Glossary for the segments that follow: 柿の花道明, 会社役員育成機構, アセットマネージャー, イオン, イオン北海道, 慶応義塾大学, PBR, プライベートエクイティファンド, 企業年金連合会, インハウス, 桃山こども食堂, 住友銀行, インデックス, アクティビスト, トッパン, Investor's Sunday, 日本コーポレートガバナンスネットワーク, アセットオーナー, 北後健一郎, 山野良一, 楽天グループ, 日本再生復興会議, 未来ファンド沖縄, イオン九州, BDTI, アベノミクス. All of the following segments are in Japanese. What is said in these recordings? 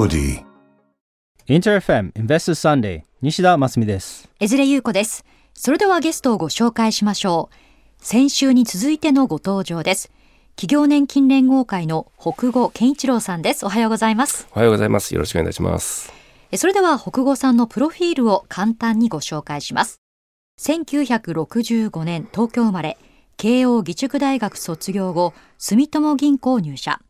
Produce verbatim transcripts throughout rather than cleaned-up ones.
コーディインター エフエム Investor's Sunday 西田真澄です。江連優子です。それではゲストをご紹介しましょう。先週に続いてのご登場です。企業年金連合会の北後健一郎さんです。おはようございます。おはようございます。よろしくお願いいたします。それでは北後さんのプロフィールを簡単にご紹介します。せんきゅうひゃくろくじゅうごねん東京生まれ、慶応義塾大学卒業後住友銀行入社。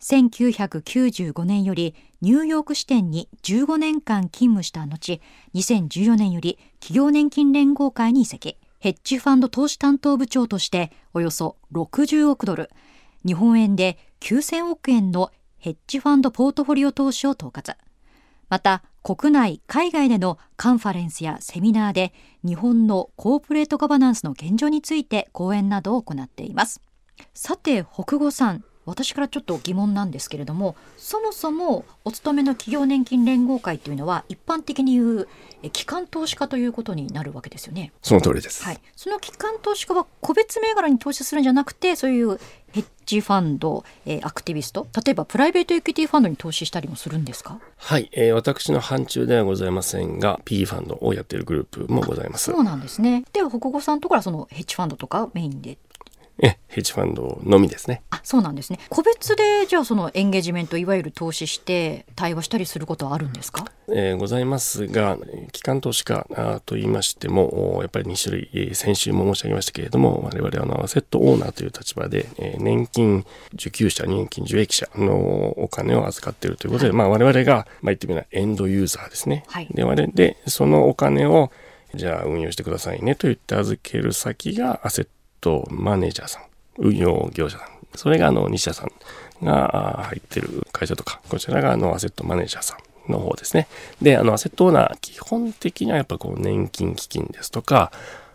せんきゅうひゃくきゅうじゅうごねんよりニューヨーク支店にじゅうごねんかん勤務した後、にせんじゅうよねんより企業年金連合会に移籍。ヘッジファンド投資担当部長としておよそろくじゅうおくドル、日本円できゅうせんおくえんのヘッジファンドポートフォリオ投資を統括。また国内海外でのカンファレンスやセミナーで日本のコーポレートガバナンスの現状について講演などを行っています。さて北後さん、私からちょっと疑問なんですけれども、そもそもお勤めの企業年金連合会というのは一般的に言う機関投資家ということになるわけですよね。その通りです、はい、その機関投資家は個別銘柄に投資するんじゃなくて、そういうヘッジファンド、えー、アクティビスト、例えばプライベートエクイティファンドに投資したりもするんですか？はい、えー、私の範疇ではございませんが ピーイー ファンドをやっているグループもございます。そうなんですね。では北後さんところはそのヘッジファンドとかメインでえヘッジファンドのみですね。あ、そうなんですね。個別でじゃあそのエンゲージメント、いわゆる投資して対話したりすることはあるんですか？えー、ございますが、機関投資家と言いましてもやっぱりにしゅるい、先週も申し上げましたけれども、我々はアセットオーナーという立場で年金受給者、年金受益者のお金を預かっているということで、はい、まあ、我々が、まあ、言ってみればエンドユーザーですね、はい、で我々でそのお金をじゃあ運用してくださいねと言って預ける先がアセットマネージャーさん、運用業者さん、それがあの西田さんが入ってる会社とか、こちらがあのアセットマネージャーさんの方ですね。で、あのアセットオーナー、基本的にはやっぱこう年金基金ですとか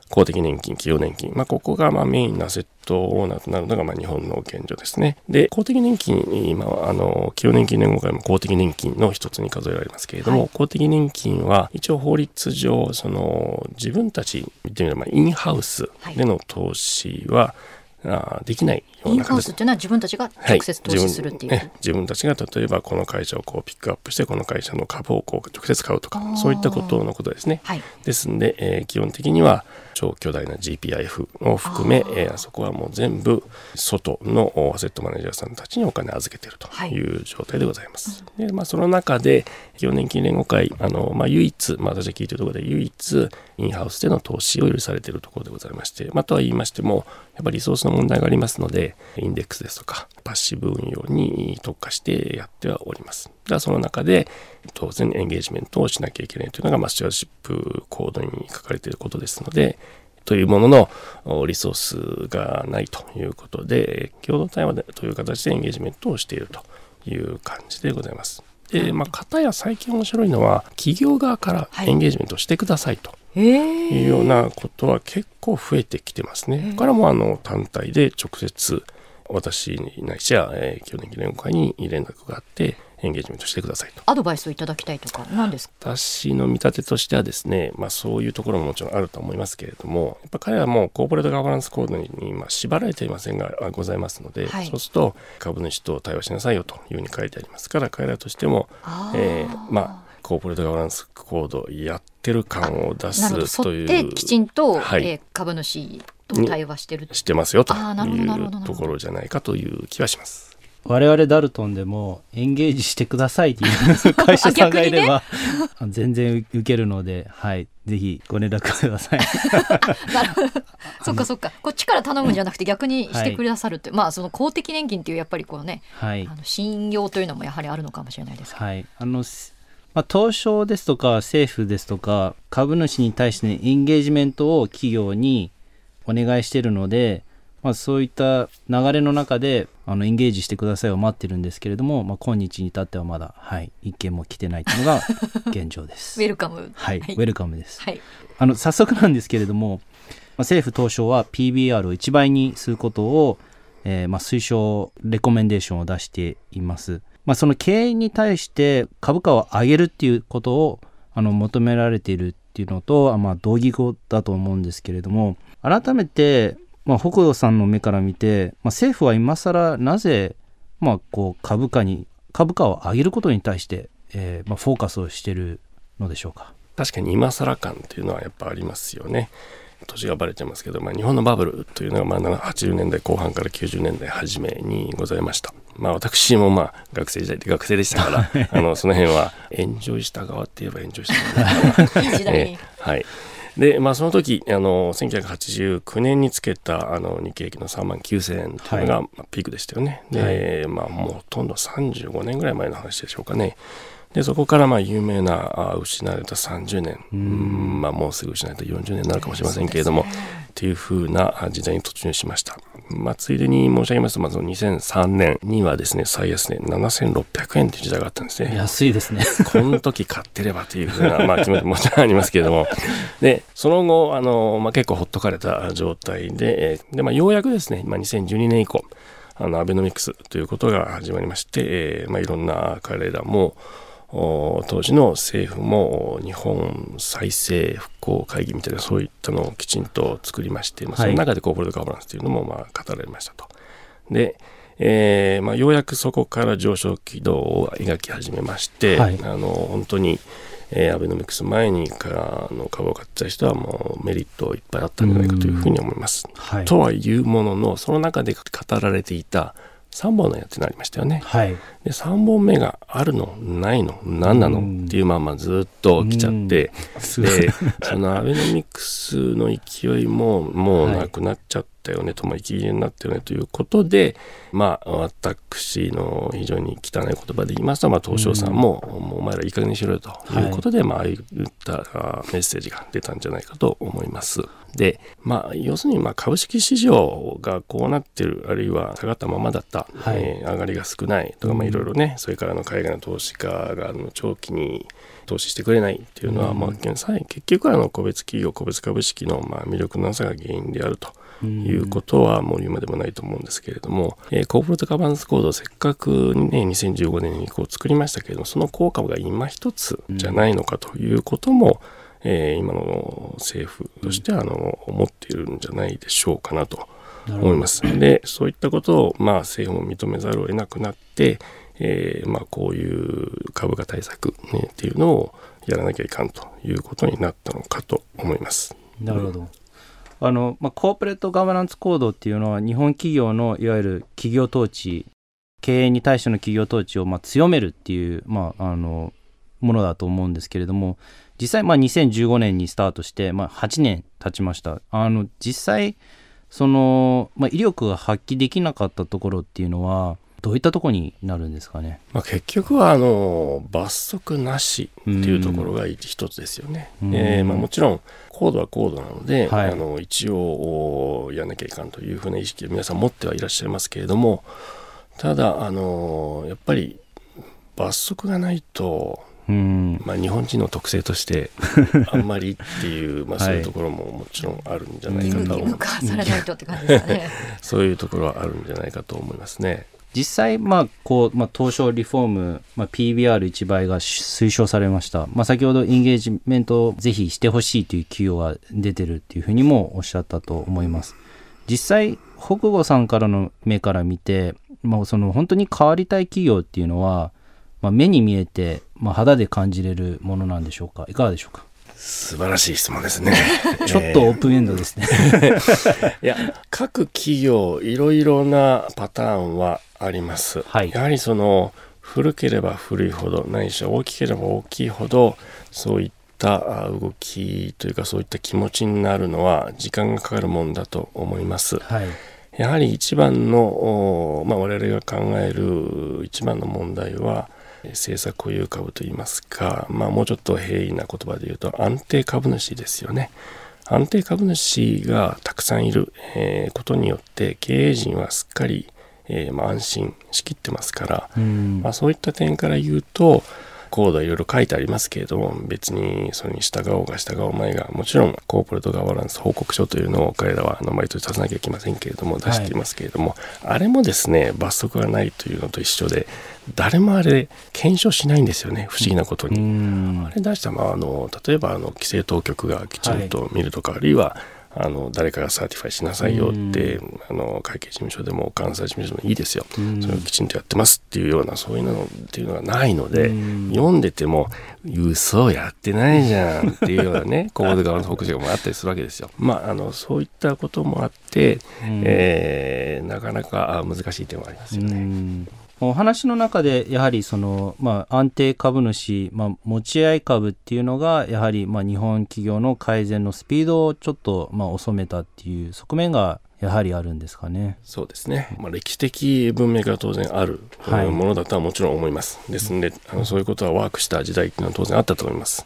公的年金、企業年金、まあ、ここがまあメインのアセットオーナーとなるのがまあ日本の現状ですね。で、公的年金、今はあの企業年金連合会も公的年金の一つに数えられますけれども、はい、公的年金は一応法律上その自分たち言ってみればインハウスでの投資は、はい、できないような形。インハウスというのは自分たちが直接投資するっていう、はい、自分、ね、自分たちが例えばこの会社をこうピックアップしてこの会社の株をこう直接買うとか、そういったことのことですね、はい、ですので、えー、基本的には超巨大な ジーピーアイエフ を含め、あ、えー、そこはもう全部外のアセットマネージャーさんたちにお金を預けているという状態でございます、はい、で、まあ、その中で企業年金連合会、あの、まあ、唯一、まあ、私が聞いているところで唯一インハウスでの投資を許されているところでございまして、まあ、とは言いましてもやっぱりリソースの問題がありますので、インデックスですとかパッシブ運用に特化してやってはおります。だからその中で当然エンゲージメントをしなきゃいけないというのが、まあ、スチュアーシップコードに書かれていることですので、というもののリソースがないということで共同対話という形でエンゲージメントをしているという感じでございます。で、まあ、片や最近面白いのは企業側からエンゲージメントしてくださいというようなことは結構増えてきてますね。からもあの単体で直接私ないしは企業年金連合会に連絡があってエンゲージメントしてくださいとアドバイスをいただきたいとかなんですか？私の見立てとしてはですね、まあ、そういうところももちろんあると思いますけれども、やっぱ彼はもうコーポレートガバナンスコードに今縛られていませんがございますので、はい、そうすると株主と対話しなさいよというふうに書いてありますから、彼らとしても、えー、まあコーポレートガバナンスコードやってる感を出すという、沿ってきちんと、はい、えー、株主と対話してるしてますよというところじゃないかという気はします。我々ダルトンでもエンゲージしてくださいという会社さんがいれば全然受けるので、はい、ぜひご連絡ください。なるほど。そっかそっか。こっちから頼むんじゃなくて逆にしてくださるって、はい、まあその公的年金っていうやっぱりこうね、はい、あの信用というのもやはりあるのかもしれないです。はい。あの、まあ、東証ですとか政府ですとか株主に対して、ね、エンゲージメントを企業にお願いしているので。まあ、そういった流れの中であのエンゲージしてくださいを待ってるんですけれども、まあ、今日に至ってはまだ、はい、一件も来てないというのが現状です。ウェルカム、はい、はい、ウェルカムです、はい、あの早速なんですけれども、まあ、政府東証は ピービーアール をいちばいにすることを、えーまあ、推奨レコメンデーションを出しています、まあ、その経営に対して株価を上げるっていうことをあの求められているっていうのと、まあ、同義語だと思うんですけれども、改めてまあ、北後さんの目から見て、まあ、政府は今更なぜ、まあ、こう株価に株価を上げることに対してえーまあ、フォーカスをしているのでしょうか。確かに今更感というのはやっぱありますよね。年がバレちゃいますけど、まあ、日本のバブルというのがまあはちじゅうねんだいこう半からきゅうじゅうねんだい初めにございました。まあ、私もまあ学生時代って学生でしたからあのその辺はエンジョイした側って言えばエンジョイした側時代に、えー、はい。でまあ、その時あのせんきゅうひゃくはちじゅうきゅうねんにつけたあの日経平均のさんまんきゅうせんえんというのが、はい、まあ、ピークでしたよね。で、はい、まあ、もうほとんどさんじゅうごねんぐらい前の話でしょうかね。でそこからまあ有名な失われたさんじゅうねん、うん、まあ、もうすぐ失われたよんじゅうねんになるかもしれませんけれども、ね、っていう風な時代に突入しました。まあ、ついでに申し上げますと、まずにせんさんねんにはですね、最安値ななせんろっぴゃくえんという時代があったんですね。安いですねこの時買ってればという風な、まあ、気持ちもちろんありますけれどもでその後あの、まあ、結構ほっとかれた状態で、で、まあ、ようやくですね、まあ、にせんじゅうにねん以降あのアベノミクスということが始まりまして、えーまあ、いろんな彼らも当時の政府も日本再生復興会議みたいなそういったのをきちんと作りまして、はい、その中でコーポレートガバナンスというのもまあ語られましたと。で、えーまあ、ようやくそこから上昇軌道を描き始めまして、はい、あの本当に、えー、アベノミクス前にからの株を買ってた人はもうメリットいっぱいあったんじゃないかというふうに思います、はい、とはいうものの、その中で語られていたさんぼんのやつになりましたよね、はい、でさんぼんめがあるのないの何なのっていうままずっと来ちゃって、でそのアベノミクスの勢いももうなくなっちゃったよね、はい、とも息切れになったよねということで、まあ、私の非常に汚い言葉で言いますと、まあ、東証さんも、うん、もうお前らいい加減にしろよということで、はい、まあ、ああいったメッセージが出たんじゃないかと思います。で、まあ、要するにまあ株式市場がこうなってる、あるいは下がったままだった、はい、えー、上がりが少ないとか、まあいろいろね、それからの海外の投資家が長期に投資してくれないっていうのは、うん、まあ、結局はあの個別企業個別株式のまあ魅力のなさが原因であるということはもう言うまでもないと思うんですけれども、うん、えー、コーポレートガバナンスコードをせっかく、ね、にせんじゅうごねん以降作りましたけれども、その効果が今一つじゃないのかということも、うん、えー、今の政府としてあの思っているんじゃないでしょうかなと思います。で、そういったことをまあ政府も認めざるを得なくなって、えーまあ、こういう株価対策、ね、っていうのをやらなきゃいかんということになったのかと思います。なるほど、うん、あのまあ、コーポレートガバナンスコードっていうのは日本企業のいわゆる企業統治、経営に対しての企業統治をまあ強めるっていう、まあ、あのものだと思うんですけれども、実際まあにせんじゅうごねんにスタートしてまあはちねん経ちました。あの実際その、まあ、威力が発揮できなかったところっていうのはどういったところになるんですかね。まあ、結局はあの罰則なしっていうところが一つですよね。えーまあもちろんコードはコードなので、はい、あの一応やらなきゃいかんというふうな意識を皆さん持ってはいらっしゃいますけれども、ただあのやっぱり罰則がないと、うん、まあ、日本人の特性としてあんまりっていう、まあ、そういうところももちろんあるんじゃないかと思います、はい、義務化されないとって感じですかねそういうところはあるんじゃないかと思いますね。実際、まあこうまあ、東証リフォーム、まあ、ピービーアールいち 倍が推奨されました、まあ、先ほどインゲージメントをぜひしてほしいという企業が出てるっていうふうにもおっしゃったと思います。実際北郷さんからの目から見て、まあ、その本当に変わりたい企業っていうのは、まあ、目に見えて、まあ、肌で感じれるものなんでしょうか。いかがでしょうか。素晴らしい質問ですねちょっとオープンエンドですねいや、各企業いろいろなパターンはあります、はい、やはりその古ければ古いほどないし大きければ大きいほどそういった動きというかそういった気持ちになるのは時間がかかるもんだと思います、はい、やはり一番の、まあ、我々が考える一番の問題は政策固有株といいますか、まあ、もうちょっと平易な言葉で言うと安定株主ですよね。安定株主がたくさんいる、えー、ことによって経営陣はすっかり、えーまあ、安心しきってますから、まあ、そういった点から言うとコードはいろいろ書いてありますけれども、別にそれに従おうが従おうまいが、もちろんコーポレートガバナンス報告書というのを彼らはあの毎年出さなきゃいけませんけれども出していますけれども、はい、あれもですね罰則がないというのと一緒で誰もあれ検証しないんですよね。不思議なことに、うん、あれ出したら、まあ、あの例えばあの規制当局がきちんと見るとか、はい、あるいはあの誰かがサーティファイしなさいよって、うん、あの会計事務所でも監査事務所でもいいですよ、うん、それをきちんとやってますっていうようなそういうのっていうのがないので、うん、読んでても嘘やってないじゃんっていうようなねコード側の報告書もあったりするわけですよ。まあ、あのそういったこともあって、うんえー、なかなか難しい点はありますよね、うんお話の中でやはりその、まあ、安定株主、まあ、持ち合い株っていうのがやはりまあ日本企業の改善のスピードをちょっとまあ遅めたっていう側面がやはりあるんですかね。そうですね、まあ、歴史的文明が当然あるものだとはもちろん思います、はい、ですのであのそういうことはワークした時代っていうのは当然あったと思います。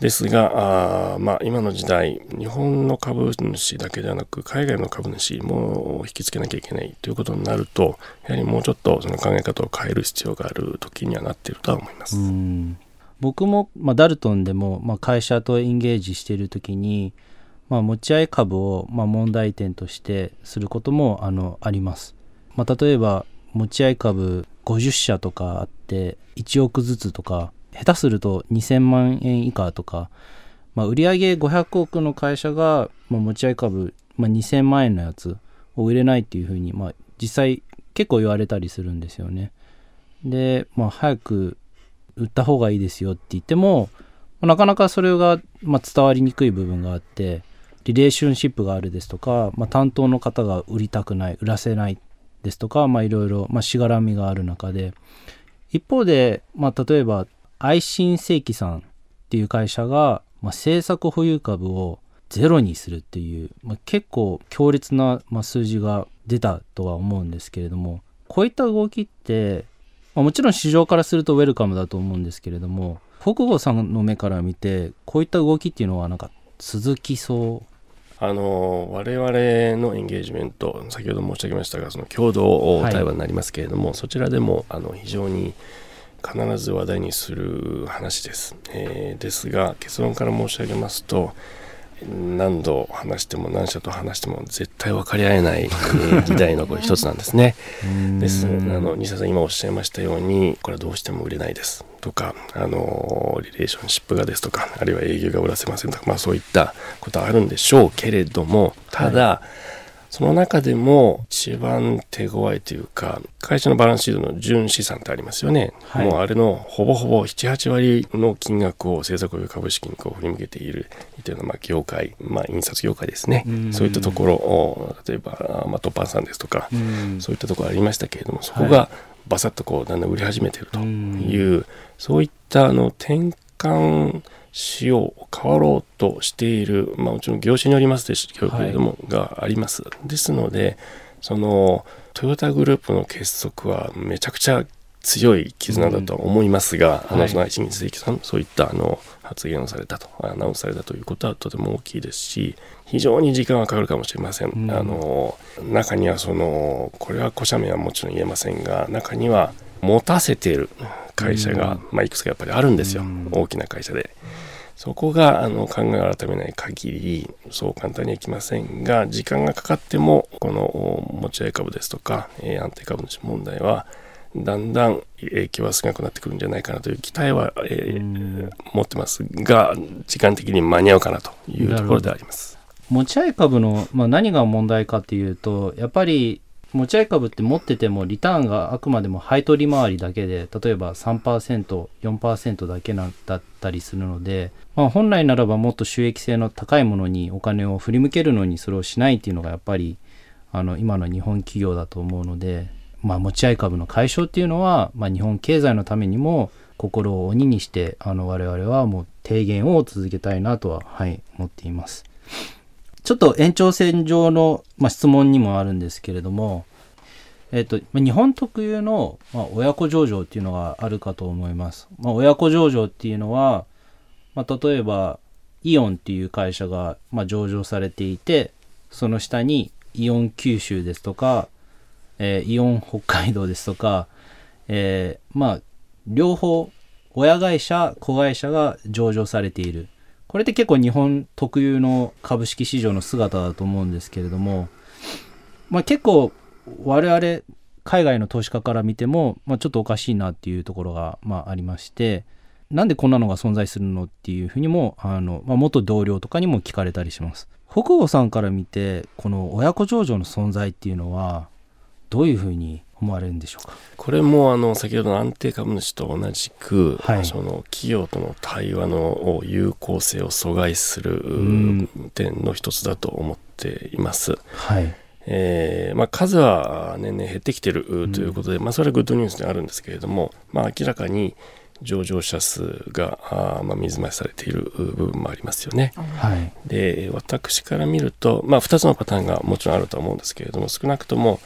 ですがあ、まあ、今の時代日本の株主だけではなく海外の株主も引きつけなきゃいけないということになるとやはりもうちょっとその考え方を変える必要がある時にはなっているとは思います。うん僕も、まあ、ダルトンでも、まあ、会社とエンゲージしている時に、まあ、持ち合い株を、まあ、問題点としてすることも あの、あります、まあ、例えば持ち合い株ごじゅっしゃとかあっていちおくずつとか下手するとにせんまんえん以下とか、まあ、売上ごひゃくおくの会社が、まあ、持ち合い株、まあ、にせんまんえんのやつを売れないっていうふうに、まあ、実際結構言われたりするんですよね。で、まあ、早く売った方がいいですよって言っても、まあ、なかなかそれが、まあ、伝わりにくい部分があってリレーションシップがあるですとか、まあ、担当の方が売りたくない売らせないですとか、まあ、いろいろ、まあ、しがらみがある中で一方で、まあ、例えば愛新世紀さんっていう会社が、まあ、政策保有株をゼロにするっていう、まあ、結構強烈な、まあ、数字が出たとは思うんですけれどもこういった動きって、まあ、もちろん市場からするとウェルカムだと思うんですけれども北郷さんの目から見てこういった動きっていうのはなんか続きそう。あの我々のエンゲージメント先ほど申し上げましたがその共同対話になりますけれども、はい、そちらでもあの非常に必ず話題にする話です、えー、ですが結論から申し上げますと何度話しても何社と話しても絶対分かり合えない議題のこれ一つなんですねですあの西田さん今おっしゃいましたようにこれはどうしても売れないですとかあのリレーションシップがですとかあるいは営業が売らせませんとか、まあ、そういったことはあるんでしょうけれどもただ、はいその中でも一番手強いというか会社のバランスシートの純資産ってありますよね、はい、もうあれのほぼほぼ ななはち 割の金額を政策保有株式にこう振り向けているというのはまあ業界、まあ、印刷業界ですね、うん、そういったところを例えば、まあ、トッパンさんですとか、うん、そういったところありましたけれどもそこがバサッとこうだんだん売り始めているという、うん、そういったあの転換しよう変わろうとしている、まあ、もちろん業種によりますでしょうけれども、はい、があります。ですのでそのトヨタグループの結束はめちゃくちゃ強い絆だとは思いますが、うん、あのその愛知鈴木さん、はい、そういったあの発言をされたとアナウンスされたということはとても大きいですし非常に時間はかかるかもしれません、うん、あの中にはそのこれは小社名はもちろん言えませんが中には持たせている会社が、うんまあ、いくつかやっぱりあるんですよ、うん、大きな会社でそこがあの考えを改めない限りそう簡単にはいきませんが時間がかかってもこの持ち合い株ですとか、えー、安定株主問題はだんだん影響は少なくなってくるんじゃないかなという期待は、えー、持ってますが時間的に間に合うかなというところであります。持ち合い株の、まあ、何が問題かというとやっぱり持ち合い株って持っててもリターンがあくまでも配当利回りだけで例えば さんパーセント、よんパーセント だけだったりするので、まあ、本来ならばもっと収益性の高いものにお金を振り向けるのにそれをしないっていうのがやっぱりあの今の日本企業だと思うので、まあ、持ち合い株の解消っていうのは、まあ、日本経済のためにも心を鬼にしてあの我々はもう提言を続けたいなとは、はい、思っています。ちょっと延長線上の、まあ、質問にもあるんですけれども、えっと、日本特有の、まあ、親子上場っていうのがあるかと思います。まあ、親子上場っていうのは、まあ、例えばイオンっていう会社が、まあ、上場されていて、その下にイオン九州ですとか、えー、イオン北海道ですとか、えー、まあ両方親会社、子会社が上場されている。これって結構日本特有の株式市場の姿だと思うんですけれども、まあ、結構我々海外の投資家から見ても、まあ、ちょっとおかしいなっていうところがまあありましてなんでこんなのが存在するのっていうふうにもあの、まあ、元同僚とかにも聞かれたりします。北郷さんから見てこの親子上場の存在っていうのはどういうふうに思われるんでしょうか。これもあの先ほどの安定株主と同じく、はい、その企業との対話の有効性を阻害する点の一つだと思っています。はいえーまあ、数は年々減ってきているということで、うんまあ、それはグッドニュースであるんですけれども、まあ、明らかに上場者数があ、まあ、水増しされている部分もありますよね、はい、で私から見ると、まあ、ふたつのパターンがもちろんあると思うんですけれども、少なくとも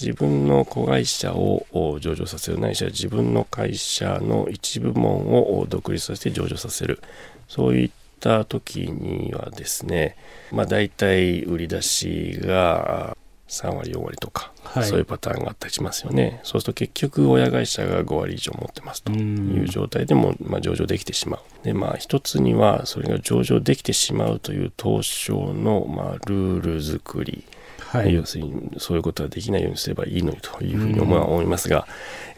自分の子会社を上場させる、ないしは自分の会社の一部門を独立させて上場させる、そういった時にはですね、まあ、大体売り出しがさんわりよんわりとか、はい、そういうパターンがあったりしますよね。そうすると結局親会社がごわり以上持ってますという状態でも、まあ、上場できてしまう。で、まあ、一つにはそれが上場できてしまうという東証の、まあ、ルール作り、はい、要するにそういうことはできないようにすればいいのにというふうに思いますが、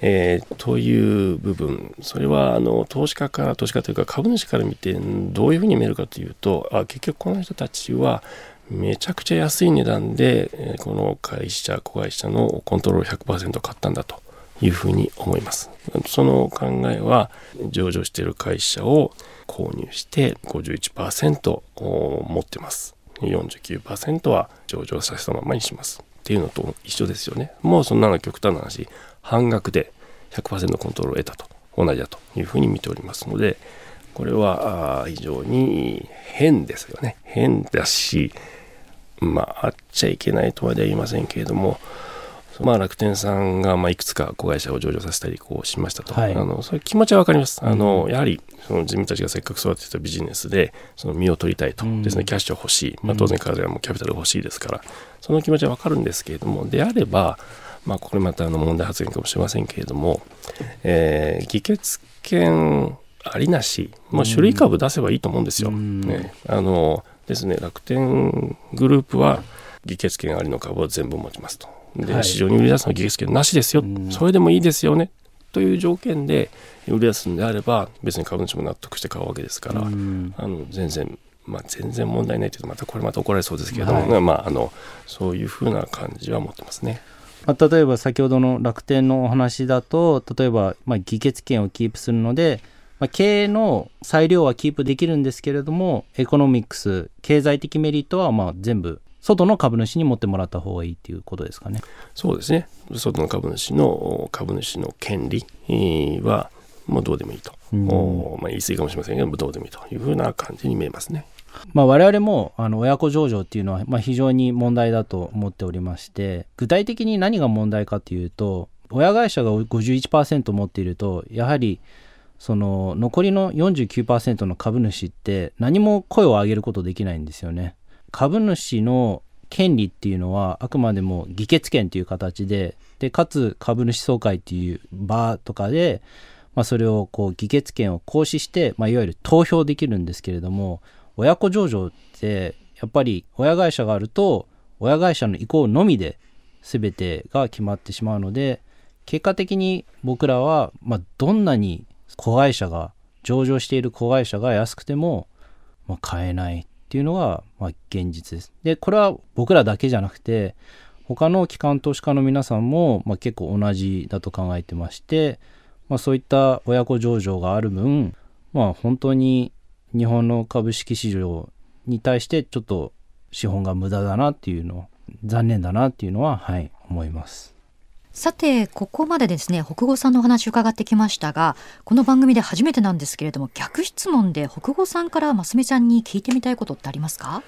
うん、えー、という部分、それはあの投資家から投資家というか株主から見てどういうふうに見えるかというと、あ、結局この人たちはめちゃくちゃ安い値段でこの会社子会社のコントロール ひゃくパーセント 買ったんだというふうに思います。その考えは上場している会社を購入して ごじゅういちパーセント 持ってます、 よんじゅうきゅうパーセント は上場させたままにしますっていうのと一緒ですよね。もうそんなの極端な話、半額で ひゃくパーセント コントロールを得たと同じだというふうに見ておりますので、これは非常に変ですよね。変だし、まあ、あっちゃいけないとは言いませんけれども、まあ、楽天さんがまあいくつか子会社を上場させたりこうしましたと、はい、あのそういう気持ちは分かります、うん、あのやはりその自分たちがせっかく育てたビジネスでその身を取りたいとですね、うん、キャッシュ欲しい、まあ、当然彼らもキャピタル欲しいですから、うん、その気持ちは分かるんですけれども、であれば、まあ、これまたあの問題発言かもしれませんけれども、えー、議決権ありなし、まあ、種類株出せばいいと思うんですよ、うんね、あのですね、楽天グループは議決権ありの株を全部持ちますと、で、はい、市場に売り出すのは議決権なしですよ、それでもいいですよねという条件で売り出すのであれば、別に株主も納得して買うわけですから、あの全然、まあ、全然問題ないというとまたこれまた怒られそうですけれども、はい、まあ、あのそういうふうな感じは持ってますね。まあ、例えば先ほどの楽天のお話だと、例えばまあ議決権をキープするので、まあ、経営の裁量はキープできるんですけれども、エコノミックス、経済的メリットはまあ全部外の株主に持ってもらった方がいいということですかね。そうですね、外の株主の株主の権利はもうどうでもいいと、うん、まあ、言い過ぎかもしれませんけど、どうでもいいというふうな感じに見えますね。まあ、我々もあの親子上場っていうのはまあ非常に問題だと思っておりまして、具体的に何が問題かというと、親会社が ごじゅういちパーセント 持っていると、やはりその残りの よんじゅうきゅうパーセント の株主って何も声を上げることできないんですよね。株主の権利っていうのはあくまでも議決権という形で、でかつ株主総会っていう場とかで、まあ、それをこう議決権を行使して、まあ、いわゆる投票できるんですけれども、親子上場ってやっぱり親会社があると親会社の意向のみで全てが決まってしまうので、結果的に僕らはまあどんなに子会社が上場している子会社が安くても、まあ、買えないっていうのがまあ現実です。で、これは僕らだけじゃなくて他の機関投資家の皆さんもまあ結構同じだと考えてまして、まあ、そういった親子上場がある分、まあ、本当に日本の株式市場に対してちょっと資本が無駄だなっていうの、残念だなっていうのは、はい、思います。さて、ここまでですね、北郷さんのお話を伺ってきましたが、この番組で初めてなんですけれども、逆質問で北郷さんから真澄ちゃんに聞いてみたいことってありますか？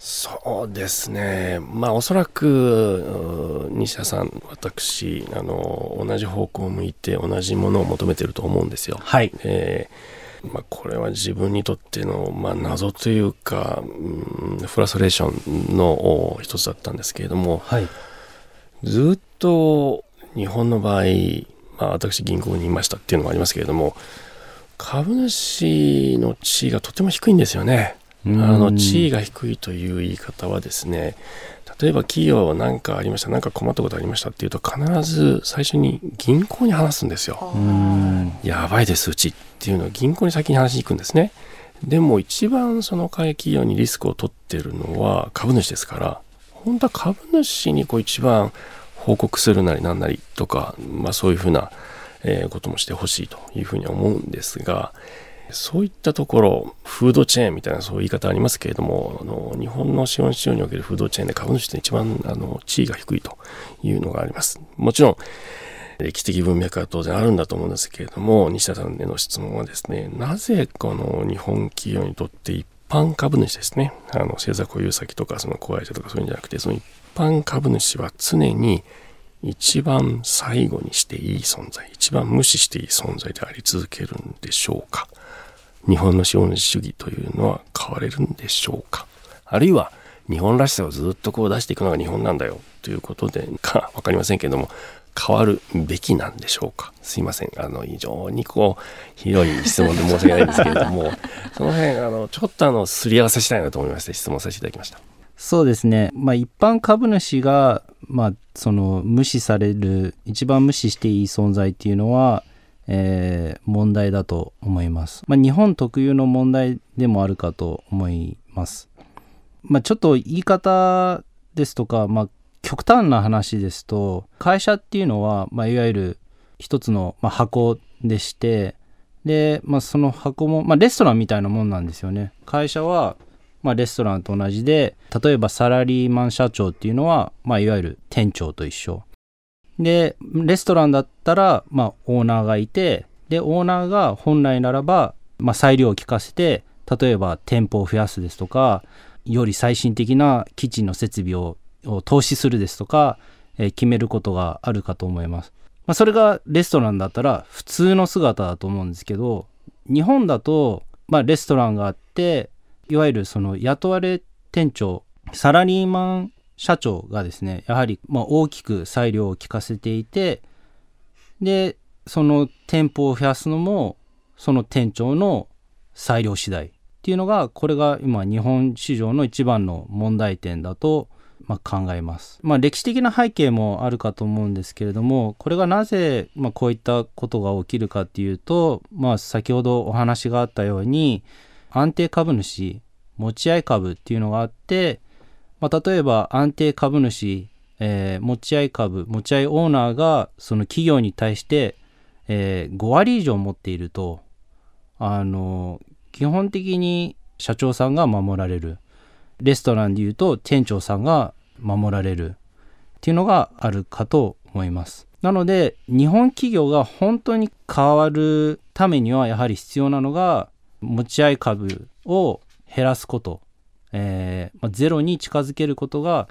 そうですね、まあ、おそらく西田さん、私あの同じ方向を向いて同じものを求めていると思うんですよ。はい、えーまあ、これは自分にとっての、まあ、謎というか、うん、フラストレーションの一つだったんですけれども、はい、ずっと日本の場合、まあ、私銀行にいましたっていうのもありますけれども、株主の地位がとても低いんですよね。あの地位が低いという言い方はですね、例えば企業は何かありました、何か困ったことありましたっていうと、必ず最初に銀行に話すんですよ。やばいですうちっていうのを銀行に先に話しに行くんですね。でも一番その会企業にリスクを取ってるのは株主ですから、本当は株主にこう一番報告するなりなんなりとか、まあそういうふうなこともしてほしいというふうに思うんですが、そういったところ、フードチェーンみたいなそういう言い方ありますけれども、あの日本の資本市場におけるフードチェーンで株主って一番あの地位が低いというのがあります。もちろん、歴史的文脈は当然あるんだと思うんですけれども、西田さんへの質問はですね、なぜこの日本企業にとって一般株主ですね、あの政策保有先とかその子会社とかそういうんじゃなくて、その一般株主は常に一番最後にしていい存在、一番無視していい存在であり続けるんでしょうか。日本の資本主義というのは変われるんでしょうか。あるいは日本らしさをずっとこう出していくのが日本なんだよということでか分かりませんけれども、変わるべきなんでしょうか。すいません、あの非常にこう広い質問で申し訳ないんですけれどもその辺あのちょっとあのすり合わせしたいなと思いまして質問させていただきました。そうですね、まあ、一般株主が、まあ、その無視される一番無視していい存在っていうのは、えー、問題だと思います、まあ、日本特有の問題でもあるかと思います、まあ、ちょっと言い方ですとか、まあ極端な話ですと、会社っていうのは、まあ、いわゆる一つの、まあ、箱でして、で、まあ、その箱も、まあ、レストランみたいなもんなんですよね。会社は、まあ、レストランと同じで、例えばサラリーマン社長っていうのは、まあ、いわゆる店長と一緒。で、レストランだったら、まあ、オーナーがいて、で、オーナーが本来ならば、まあ、裁量を利かせて、例えば店舗を増やすですとか、より最新的なキッチンの設備をを投資するですとか、えー、決めることがあるかと思います、まあ、それがレストランだったら普通の姿だと思うんですけど、日本だと、まあ、レストランがあって、いわゆるその雇われ店長サラリーマン社長がですね、やはりまあ大きく裁量を利かせていて、でその店舗を増やすのもその店長の裁量次第っていうのが、これが今日本市場の一番の問題点だとまあ、考えます、まあ、歴史的な背景もあるかと思うんですけれども、これがなぜまあこういったことが起きるかっていうと、まあ、先ほどお話があったように安定株主持ち合い株っていうのがあって、まあ、例えば安定株主、えー、持ち合い株持ち合いオーナーがその企業に対して、えー、ごわり以上持っていると、あの基本的に社長さんが守られる、レストランでいうと店長さんが守られるっていうのがあるかと思います。なので日本企業が本当に変わるためにはやはり必要なのが持ち合い株を減らすこと、えーまあ、ゼロに近づけることが、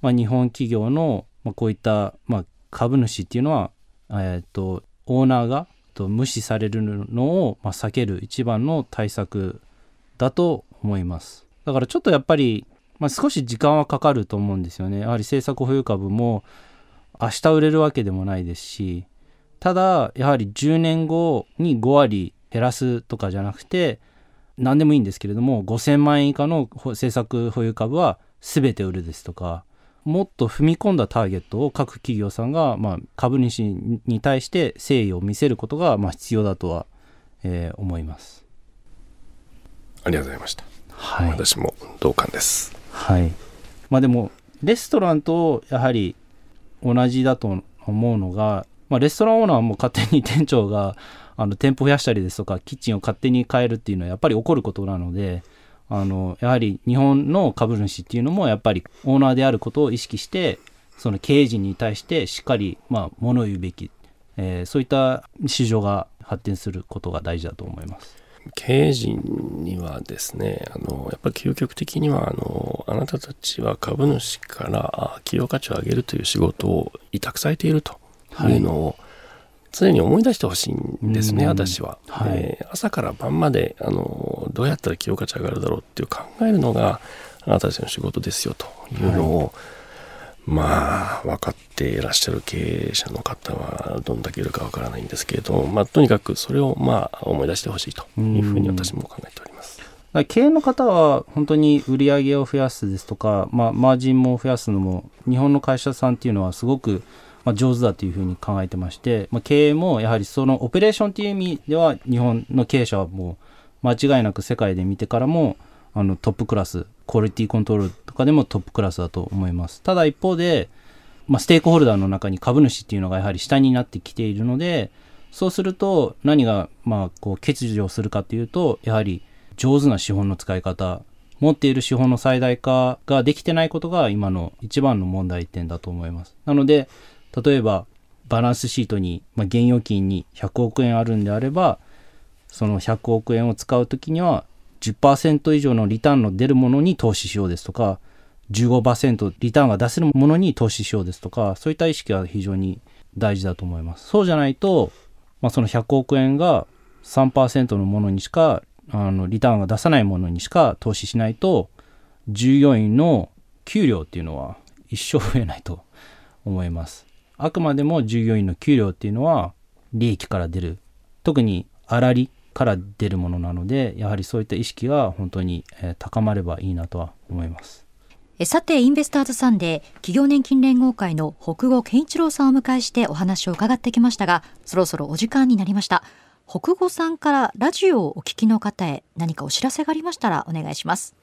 まあ、日本企業の、まあ、こういった、まあ、株主っていうのは、えー、とオーナーがと無視されるのを、まあ、避ける一番の対策だと思います。だからちょっとやっぱり、まあ、少し時間はかかると思うんですよね。やはり政策保有株も明日売れるわけでもないですし、ただやはりじゅうねんごにごわり減らすとかじゃなくて、何でもいいんですけれどもごせんまんえん以下の政策保有株は全て売るですとか、もっと踏み込んだターゲットを各企業さんが、まあ、株主に対して誠意を見せることがまあ必要だとは、えー、思います。ありがとうございました。はい、私も同感です、はいまあ、でもレストランとやはり同じだと思うのが、まあ、レストランオーナーも勝手に店長があの店舗増やしたりですとかキッチンを勝手に変えるっていうのはやっぱり起こることなので、あのやはり日本の株主っていうのもやっぱりオーナーであることを意識して、その経営陣に対してしっかりまあ物言うべき、えー、そういった市場が発展することが大事だと思います。経営陣にはですね、あのやっぱり究極的にはあのあなたたちは株主から企業価値を上げるという仕事を委託されているというのを常に思い出してほしいんですね、はい、私は、うんはいえー、朝から晩まであのどうやったら企業価値上がるだろうっていう考えるのがあなたたちの仕事ですよというのを、はいまあ分かっていらっしゃる経営者の方はどんだけいるか分からないんですけれど、まあ、とにかくそれをまあ思い出してほしいというふうに私も考えております。経営の方は本当に売り上げを増やすですとか、まあ、マージンも増やすのも日本の会社さんっていうのはすごく上手だというふうに考えてまして、まあ、経営もやはりそのオペレーションという意味では日本の経営者はもう間違いなく世界で見てからもあのトップクラス、クオリティコントロールとかでもトップクラスだと思います。ただ一方で、まあ、ステークホルダーの中に株主っていうのがやはり下になってきているので、そうすると何がまあこう欠如するかというと、やはり上手な資本の使い方、持っている資本の最大化ができてないことが今の一番の問題点だと思います。なので例えばバランスシートに、まあ、現預金にひゃくおくえんあるんであれば、そのひゃくおくえんを使うときには じゅっパーセント 以上のリターンの出るものに投資しようですとか、 じゅうごパーセント リターンが出せるものに投資しようですとか、そういった意識は非常に大事だと思います。そうじゃないと、まあ、そのひゃくおくえんが さんパーセント のものにしかあのリターンが出さないものにしか投資しないと、従業員の給料っていうのは一生増えないと思います。あくまでも従業員の給料っていうのは利益から出る、特に粗利から出るものなので、やはりそういった意識が本当に高まればいいなとは思います。さて、インベスターズサンデー企業年金連合会の北後健一郎さんをお迎えしてお話を伺ってきましたが、そろそろお時間になりました。北後さんからラジオをお聞きの方へ何かお知らせがありましたらお願いします。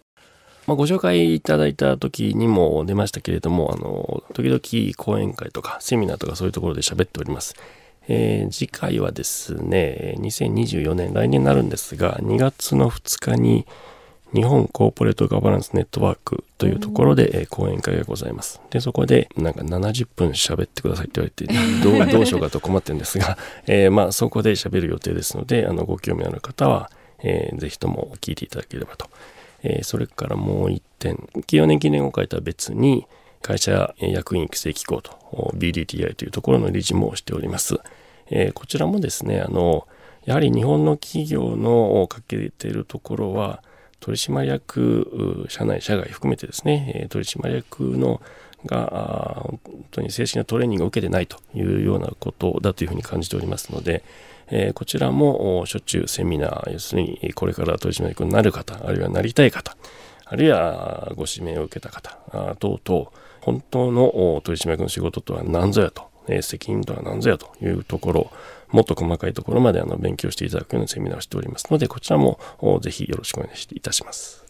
まあ、ご紹介いただいた時にも出ましたけれども、あの時々講演会とかセミナーとかそういうところで喋っております。えー、次回はですね、にせんにじゅうよねん、来年になるんですが、にがつのふつかに日本コーポレートガバナンスネットワークというところで講演会がございます。でそこでなんかななじゅっぷん喋ってくださいって言われてど う, どうしようかと困ってるんですがえまあそこで喋る予定ですので、あのご興味ある方はえぜひとも聞いていただければと。えそれからもう一点、企業年金連合会とは別に会社役員育成機構と ビーディーティーアイ というところの理事もしております。えこちらもですね、あのやはり日本の企業の欠けているところは、取締役、社内社外含めてですね、取締役のが本当に正式なトレーニングを受けてないというようなことだというふうに感じておりますので、こちらもしょっちゅうセミナー、要するにこれから取締役になる方、あるいはなりたい方、あるいはご指名を受けた方等々、本当の取締役の仕事とは何ぞやと、責任とは何ぞやというところ、もっと細かいところまであの勉強していただくようなセミナーをしておりますので、こちらもぜひよろしくお願いいたします。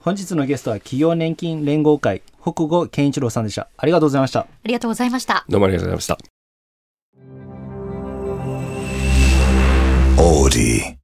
本日のゲストは企業年金連合会北後健一郎さんでした。ありがとうございました。ありがとうございました。どうもありがとうございました。オーディ